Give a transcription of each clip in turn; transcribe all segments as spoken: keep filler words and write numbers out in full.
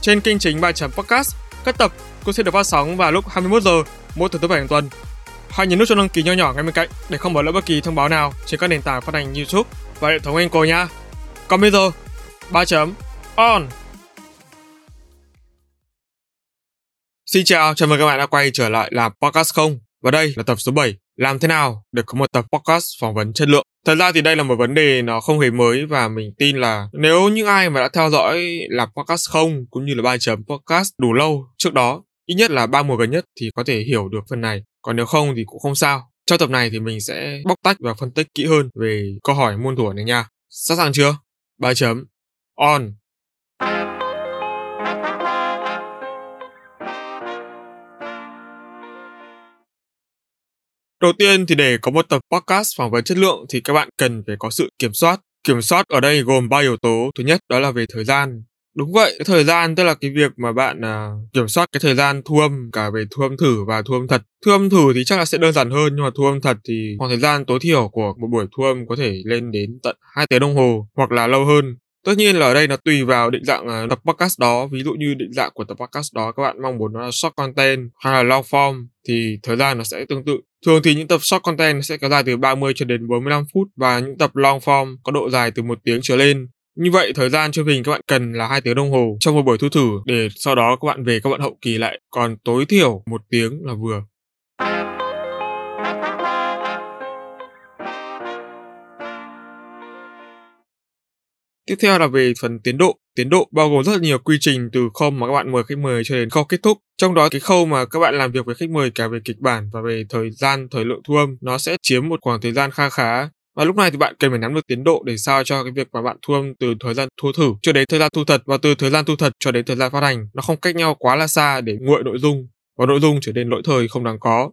trên kênh chính Ba Chấm Podcast, các tập cũng sẽ được phát sóng vào lúc hai mươi mốt giờ mỗi tuần thứ bảy hàng tuần. Hãy nhấn nút cho đăng ký nhỏ nhỏ ngay bên cạnh để không bỏ lỡ bất kỳ thông báo nào trên các nền tảng phát hành YouTube và hệ thống Anchor nha. Còn bây giờ, Ba Chấm On. Xin chào, chào mừng các bạn đã quay trở lại Làm Podcast Không. Và đây là tập số bảy, làm thế nào để có một tập podcast phỏng vấn chất lượng. Thật ra thì đây là một vấn đề nó không hề mới và mình tin là nếu những ai mà đã theo dõi Làm Podcast Không cũng như là Ba Chấm Podcast đủ lâu trước đó, ít nhất là ba mùa gần nhất thì có thể hiểu được phần này. Còn nếu không thì cũng không sao. Trong tập này thì mình sẽ bóc tách và phân tích kỹ hơn về câu hỏi muôn thuở này nha. Sẵn sàng chưa? Ba Chấm On. Đầu tiên thì để có một tập podcast phỏng vấn chất lượng thì các bạn cần phải có sự kiểm soát. Kiểm soát ở đây gồm ba yếu tố. Thứ nhất đó là về thời gian. Đúng vậy, cái thời gian tức là cái việc mà bạn à, kiểm soát cái thời gian thu âm cả về thu âm thử và thu âm thật. Thu âm thử thì chắc là sẽ đơn giản hơn, nhưng mà thu âm thật thì khoảng thời gian tối thiểu của một buổi thu âm có thể lên đến tận hai tiếng đồng hồ hoặc là lâu hơn. Tất nhiên là ở đây nó tùy vào định dạng uh, tập podcast đó. Ví dụ như định dạng của tập podcast đó các bạn mong muốn nó là short content hay là long form thì thời gian nó sẽ tương tự. Thường thì những tập short content sẽ kéo dài từ ba mươi cho đến bốn mươi lăm phút và những tập long form có độ dài từ một tiếng trở lên. Như vậy thời gian truyền hình các bạn cần là hai tiếng đồng hồ trong một buổi thu thử để sau đó các bạn về các bạn hậu kỳ lại, còn tối thiểu một tiếng là vừa. Tiếp theo là về phần tiến độ. Tiến độ bao gồm rất là nhiều quy trình từ khâu mà các bạn mời khách mời cho đến khâu kết thúc. Trong đó cái khâu mà các bạn làm việc với khách mời cả về kịch bản và về thời gian, thời lượng thu âm nó sẽ chiếm một khoảng thời gian kha khá. Và lúc này thì bạn cần phải nắm được tiến độ để sao cho cái việc mà bạn thu âm từ thời gian thu thử cho đến thời gian thu thật và từ thời gian thu thật cho đến thời gian phát hành nó không cách nhau quá là xa để nguội nội dung và nội dung trở nên lỗi thời không đáng có.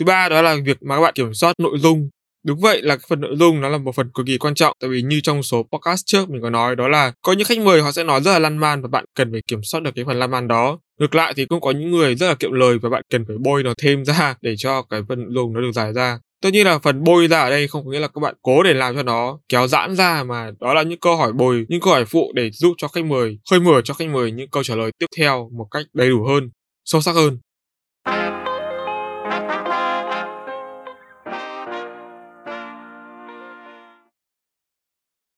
Thứ ba đó là việc mà các bạn kiểm soát nội dung. Đúng vậy, là cái phần nội dung nó là một phần cực kỳ quan trọng, tại vì như trong số podcast trước mình có nói đó là có những khách mời họ sẽ nói rất là lan man và bạn cần phải kiểm soát được cái phần lan man đó. Ngược lại thì cũng có những người rất là kiệm lời và bạn cần phải bôi nó thêm ra để cho cái phần nội dung nó được dài ra. Tất nhiên là phần bôi ra ở đây không có nghĩa là các bạn cố để làm cho nó kéo giãn ra, mà đó là những câu hỏi bồi, những câu hỏi phụ để giúp cho khách mời, khơi mở cho khách mời những câu trả lời tiếp theo một cách đầy đủ hơn, sâu sắc hơn.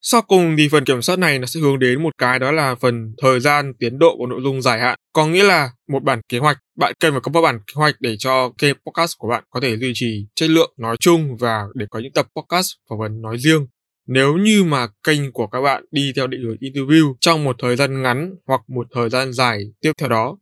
Sau cùng thì phần kiểm soát này nó sẽ hướng đến một cái đó là phần thời gian, tiến độ của nội dung dài hạn. Có nghĩa là một bản kế hoạch, bạn cần phải có một bản kế hoạch để cho kênh podcast của bạn có thể duy trì chất lượng nói chung và để có những tập podcast phỏng vấn nói riêng. Nếu như mà kênh của các bạn đi theo định hướng interview trong một thời gian ngắn hoặc một thời gian dài tiếp theo đó.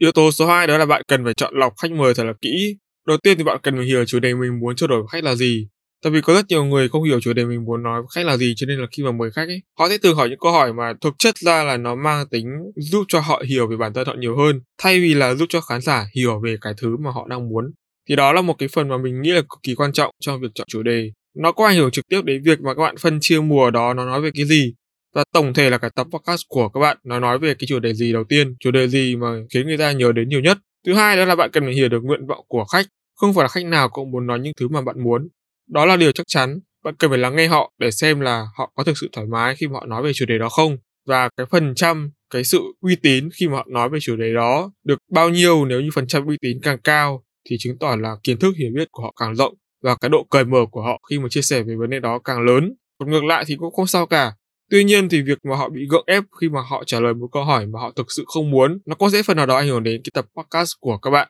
Yếu tố số hai đó là bạn cần phải chọn lọc khách mời thật là kỹ. Đầu tiên thì bạn cần phải hiểu chủ đề mình muốn trao đổi với khách là gì. Tại vì có rất nhiều người không hiểu chủ đề mình muốn nói với khách là gì, cho nên là khi mà mời khách ấy, họ sẽ tự hỏi những câu hỏi mà thực chất ra là nó mang tính giúp cho họ hiểu về bản thân họ nhiều hơn, thay vì là giúp cho khán giả hiểu về cái thứ mà họ đang muốn. Thì đó là một cái phần mà mình nghĩ là cực kỳ quan trọng trong việc chọn chủ đề. Nó có ảnh hưởng trực tiếp đến việc mà các bạn phân chia mùa đó nó nói về cái gì. Và tổng thể là cái tập podcast của các bạn nó nói về cái chủ đề gì đầu tiên, chủ đề gì mà khiến người ta nhớ đến nhiều nhất. Thứ hai đó là bạn cần phải hiểu được nguyện vọng của khách. Không phải là khách nào cũng muốn nói những thứ mà bạn muốn. Đó là điều chắc chắn. Bạn cần phải lắng nghe họ để xem là họ có thực sự thoải mái khi mà họ nói về chủ đề đó không. Và cái phần trăm, cái sự uy tín khi mà họ nói về chủ đề đó được bao nhiêu. Nếu như phần trăm uy tín càng cao thì chứng tỏ là kiến thức hiểu biết của họ càng rộng và cái độ cởi mở của họ khi mà chia sẻ về vấn đề đó càng lớn. Còn ngược lại thì cũng không sao cả. Tuy nhiên thì việc mà họ bị gượng ép khi mà họ trả lời một câu hỏi mà họ thực sự không muốn, nó có dễ phần nào đó ảnh hưởng đến cái tập podcast của các bạn.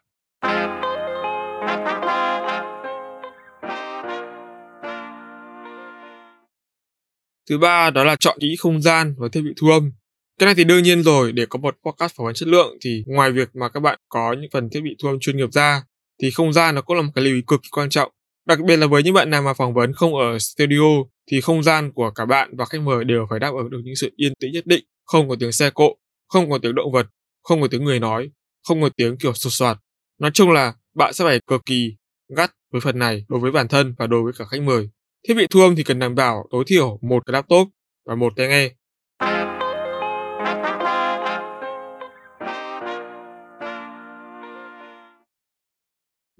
Thứ ba đó là chọn kỹ không gian và thiết bị thu âm. Cái này thì đương nhiên rồi, để có một podcast phỏng vấn chất lượng thì ngoài việc mà các bạn có những phần thiết bị thu âm chuyên nghiệp ra thì không gian nó cũng là một cái lưu ý cực kỳ quan trọng. Đặc biệt là với những bạn nào mà phỏng vấn không ở studio thì không gian của cả bạn và khách mời đều phải đáp ứng được những sự yên tĩnh nhất định, không có tiếng xe cộ, không có tiếng động vật, không có tiếng người nói, không có tiếng kiểu sột soạt. Nói chung là bạn sẽ phải cực kỳ gắt với phần này đối với bản thân và đối với cả khách mời. Thiết bị thu âm thì cần đảm bảo tối thiểu một cái laptop và một tai nghe.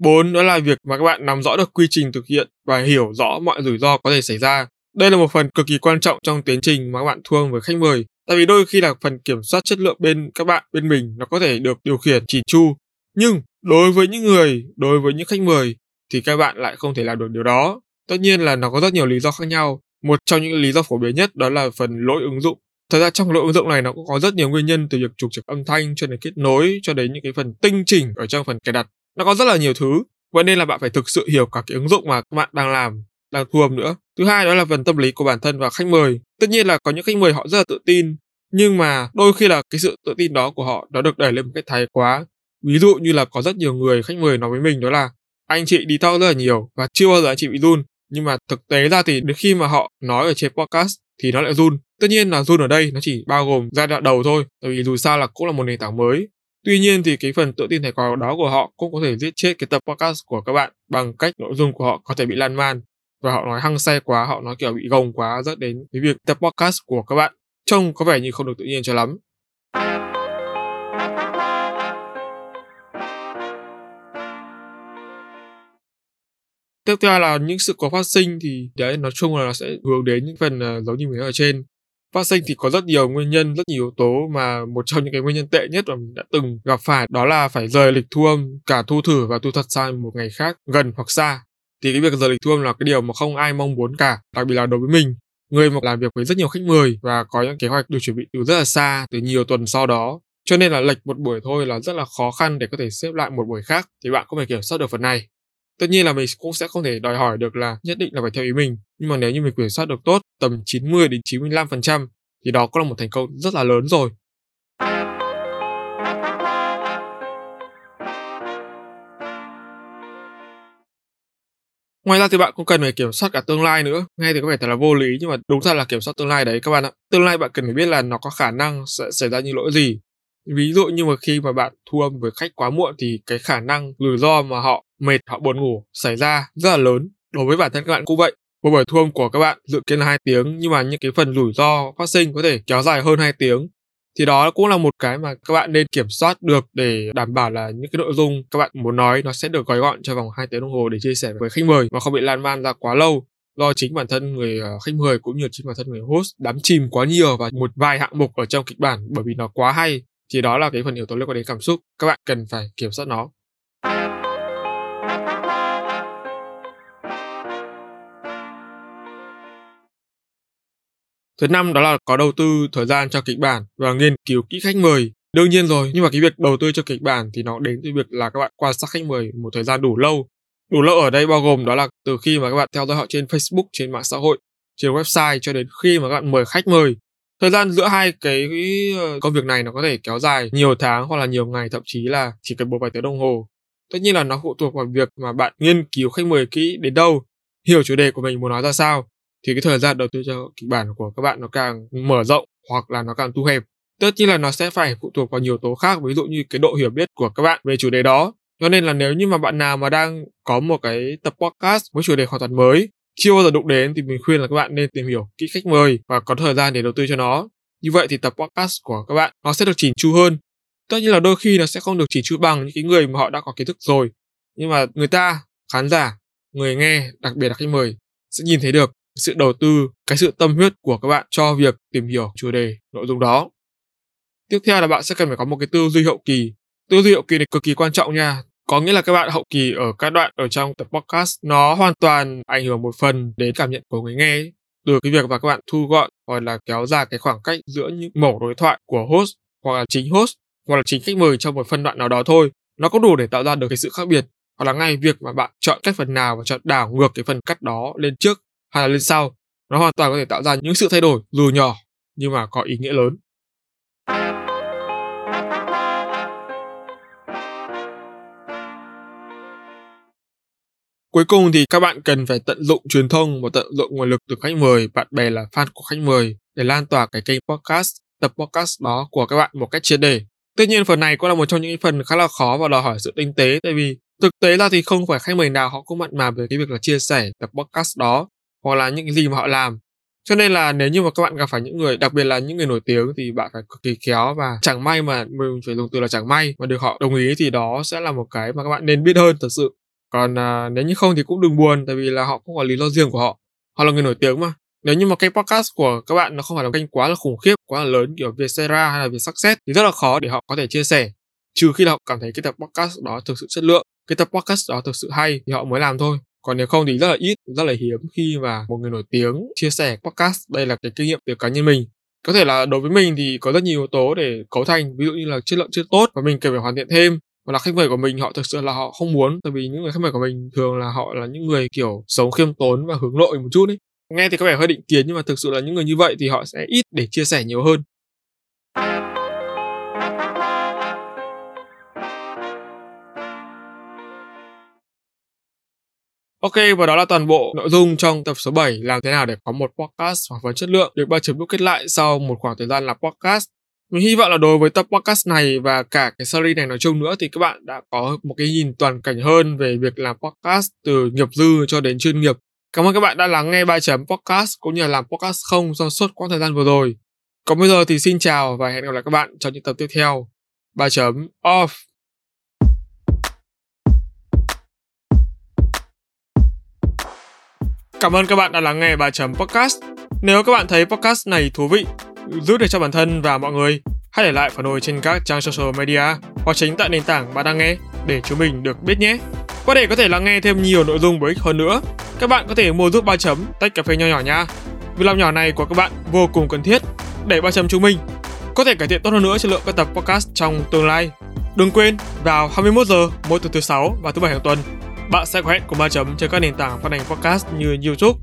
bốn. Đó là việc mà các bạn nắm rõ được quy trình thực hiện và hiểu rõ mọi rủi ro có thể xảy ra. Đây là một phần cực kỳ quan trọng trong tiến trình mà các bạn thu âm với khách mời. Tại vì đôi khi là phần kiểm soát chất lượng bên các bạn, bên mình nó có thể được điều khiển chỉn chu. Nhưng đối với những người, đối với những khách mời thì các bạn lại không thể làm được điều đó. Tất nhiên là nó có rất nhiều lý do khác nhau. Một trong những lý do phổ biến nhất đó là phần lỗi ứng dụng. Thật ra trong lỗi ứng dụng này nó cũng có rất nhiều nguyên nhân, từ việc trục trặc âm thanh cho đến kết nối, cho đến những cái phần tinh chỉnh ở trong phần cài đặt. Nó có rất là nhiều thứ, vậy nên là bạn phải thực sự hiểu cả cái ứng dụng mà các bạn đang làm, đang thu âm nữa. Thứ hai đó là phần tâm lý của bản thân và khách mời. Tất nhiên là có những khách mời họ rất là tự tin, nhưng mà đôi khi là cái sự tự tin đó của họ nó được đẩy lên một cách thái quá. Ví dụ như là có rất nhiều người khách mời nói với mình đó là anh chị đi talk rất là nhiều và chưa bao giờ anh chị bị run, nhưng mà thực tế ra thì đến khi mà họ nói ở trên podcast thì nó lại run. Tất nhiên là run ở đây nó chỉ bao gồm giai đoạn đầu thôi, tại vì dù sao là cũng là một nền tảng mới. Tuy nhiên thì cái phần tự tin thái quá đó của họ cũng có thể giết chết cái tập podcast của các bạn bằng cách nội dung của họ có thể bị lan man và họ nói hăng say quá, họ nói kiểu bị gồng quá, dẫn đến cái việc tập podcast của các bạn trông có vẻ như không được tự nhiên cho lắm. Tiếp theo là những sự cố phát sinh thì đấy, nói chung là nó sẽ hướng đến những phần uh, giống như mình nói ở trên. Phát sinh thì có rất nhiều nguyên nhân, rất nhiều yếu tố, mà một trong những cái nguyên nhân tệ nhất mà mình đã từng gặp phải đó là phải rời lịch thu âm, cả thu thử và thu thật sang một ngày khác, gần hoặc xa. Thì cái việc rời lịch thu âm là cái điều mà không ai mong muốn cả, đặc biệt là đối với mình, người mà làm việc với rất nhiều khách mời và có những kế hoạch được chuẩn bị từ rất là xa, từ nhiều tuần sau đó. Cho nên là lệch một buổi thôi là rất là khó khăn để có thể xếp lại một buổi khác, thì bạn cũng phải kiểm soát được phần này. Tất nhiên là mình cũng sẽ không thể đòi hỏi được là nhất định là phải theo ý mình, nhưng mà nếu như mình kiểm soát được tốt tầm chín mươi đến chín mươi lăm phần trăm thì đó cũng là một thành công rất là lớn rồi. Ngoài ra thì bạn cũng cần phải kiểm soát cả tương lai nữa. Nghe thì có vẻ thật là vô lý, nhưng mà đúng ra là kiểm soát tương lai đấy các bạn ạ. Tương lai bạn cần phải biết là nó có khả năng sẽ xảy ra những lỗi gì. Ví dụ như mà khi mà bạn thu âm với khách quá muộn thì cái khả năng rủi ro mà họ mệt, họ buồn ngủ xảy ra rất là lớn. Đối với bản thân các bạn cũng vậy. Một buổi thu âm của các bạn dự kiến là hai tiếng, nhưng mà những cái phần rủi ro phát sinh có thể kéo dài hơn hai tiếng. Thì đó cũng là một cái mà các bạn nên kiểm soát được để đảm bảo là những cái nội dung các bạn muốn nói nó sẽ được gói gọn trong vòng hai tiếng đồng hồ để chia sẻ với khách mời mà không bị lan man ra quá lâu, do chính bản thân người khách mời cũng như chính bản thân người host đắm chìm quá nhiều vào một vài hạng mục ở trong kịch bản bởi vì nó quá hay. Thì đó là cái phần yếu tố liên quan đến cảm xúc, các bạn cần phải kiểm soát nó. Thứ năm đó là có đầu tư thời gian cho kịch bản và nghiên cứu kỹ khách mời. Đương nhiên rồi, nhưng mà cái việc đầu tư cho kịch bản thì nó đến từ việc là các bạn quan sát khách mời một thời gian đủ lâu. Đủ lâu ở đây bao gồm đó là từ khi mà các bạn theo dõi họ trên Facebook, trên mạng xã hội, trên website cho đến khi mà các bạn mời khách mời. Thời gian giữa hai cái công việc này nó có thể kéo dài nhiều tháng hoặc là nhiều ngày, thậm chí là chỉ cần một vài tiếng đồng hồ. Tất nhiên là nó phụ thuộc vào việc mà bạn nghiên cứu khách mời kỹ đến đâu, hiểu chủ đề của mình muốn nói ra sao, thì cái thời gian đầu tư cho kịch bản của các bạn nó càng mở rộng hoặc là nó càng thu hẹp. Tất nhiên là nó sẽ phải phụ thuộc vào nhiều yếu tố khác, ví dụ như cái độ hiểu biết của các bạn về chủ đề đó. Cho nên là nếu như mà bạn nào mà đang có một cái tập podcast với chủ đề hoàn toàn mới, chưa bao giờ đụng đến, thì mình khuyên là các bạn nên tìm hiểu kỹ khách mời và có thời gian để đầu tư cho nó. Như vậy thì tập podcast của các bạn nó sẽ được chỉn chu hơn. Tất nhiên là đôi khi nó sẽ không được chỉn chu bằng những cái người mà họ đã có kiến thức rồi, nhưng mà người ta, khán giả, người nghe, đặc biệt là khách mời sẽ nhìn thấy được sự đầu tư, cái sự tâm huyết của các bạn cho việc tìm hiểu chủ đề, nội dung đó. Tiếp theo là bạn sẽ cần phải có một cái tư duy hậu kỳ. Tư duy hậu kỳ này cực kỳ quan trọng nha. Có nghĩa là các bạn hậu kỳ ở các đoạn ở trong tập podcast nó hoàn toàn ảnh hưởng một phần đến cảm nhận của người nghe ấy. Từ cái việc mà các bạn thu gọn hoặc là kéo dài cái khoảng cách giữa những mẩu đối thoại của host hoặc là chính host hoặc là chính khách mời trong một phân đoạn nào đó thôi, nó có đủ để tạo ra được cái sự khác biệt. Hoặc là ngay việc mà bạn chọn cách phần nào và chọn đảo ngược cái phần cắt đó lên trước hay là lên sau, nó hoàn toàn có thể tạo ra những sự thay đổi dù nhỏ nhưng mà có ý nghĩa lớn. Cuối cùng thì các bạn cần phải tận dụng truyền thông và tận dụng nguồn lực từ khách mời, bạn bè là fan của khách mời để lan tỏa cái kênh podcast, tập podcast đó của các bạn một cách triệt để. Tuy nhiên phần này cũng là một trong những phần khá là khó và đòi hỏi sự tinh tế, tại vì thực tế là thì không phải khách mời nào họ cũng mặn mà về cái việc là chia sẻ tập podcast đó hoặc là những cái gì mà họ làm. Cho nên là nếu như mà các bạn gặp phải những người, đặc biệt là những người nổi tiếng thì bạn phải cực kỳ khéo và chẳng may, mà mình phải dùng từ là chẳng may, mà được họ đồng ý thì đó sẽ là một cái mà các bạn nên biết hơn thật sự. Còn à, nếu như không thì cũng đừng buồn, tại vì là họ cũng có lý do riêng của họ. Họ là người nổi tiếng mà. Nếu như mà kênh podcast của các bạn nó không phải là kênh quá là khủng khiếp, quá là lớn kiểu Vietcetera hay là Vietsuccess thì rất là khó để họ có thể chia sẻ. Trừ khi là họ cảm thấy cái tập podcast đó thực sự chất lượng, cái tập podcast đó thực sự hay thì họ mới làm thôi. Còn nếu không thì rất là ít, rất là hiếm khi mà một người nổi tiếng chia sẻ podcast. Đây là cái kinh nghiệm từ cá nhân mình. Có thể là đối với mình thì có rất nhiều yếu tố để cấu thành, ví dụ như là chất lượng chưa tốt và mình cần phải hoàn thiện thêm. Hoặc là khách mời của mình họ thực sự là họ không muốn, tại vì những người khách mời của mình thường là họ là những người kiểu sống khiêm tốn và hướng nội một chút ấy. Nghe thì có vẻ hơi định kiến nhưng mà thực sự là những người như vậy thì họ sẽ ít để chia sẻ nhiều hơn. Ok, và đó là toàn bộ nội dung trong tập số bảy, làm thế nào để có một podcast phỏng vấn chất lượng được Ba Chấm đúc kết lại sau một khoảng thời gian làm podcast. Mình hy vọng là đối với tập podcast này và cả cái series này nói chung nữa thì các bạn đã có một cái nhìn toàn cảnh hơn về việc làm podcast từ nghiệp dư cho đến chuyên nghiệp. Cảm ơn các bạn đã lắng nghe Ba Chấm Podcast cũng như là làm podcast không trong suốt quãng thời gian vừa rồi. Còn bây giờ thì xin chào và hẹn gặp lại các bạn trong những tập tiếp theo. Ba Chấm Off. Cảm ơn các bạn đã lắng nghe Ba Chấm Podcast. Nếu các bạn thấy podcast này thú vị, giúp được cho bản thân và mọi người, hãy để lại phản hồi trên các trang social media hoặc chính tại nền tảng bạn đang nghe để chúng mình được biết nhé. Và để có thể lắng nghe thêm nhiều nội dung bổ ích hơn nữa, các bạn có thể mua giúp Ba Chấm tách cà phê nho nhỏ nha. Việc làm nhỏ này của các bạn vô cùng cần thiết để Ba Chấm chúng mình có thể cải thiện tốt hơn nữa chất lượng các tập podcast trong tương lai. Đừng quên vào hai mươi mốt giờ mỗi tuần thứ sáu và thứ bảy hàng tuần, bạn sẽ có hẹn cùng Ba Chấm trên các nền tảng phát hành podcast như YouTube,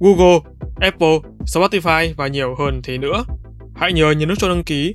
Google, Apple, Spotify và nhiều hơn thế nữa. Hãy nhớ nhấn nút cho đăng ký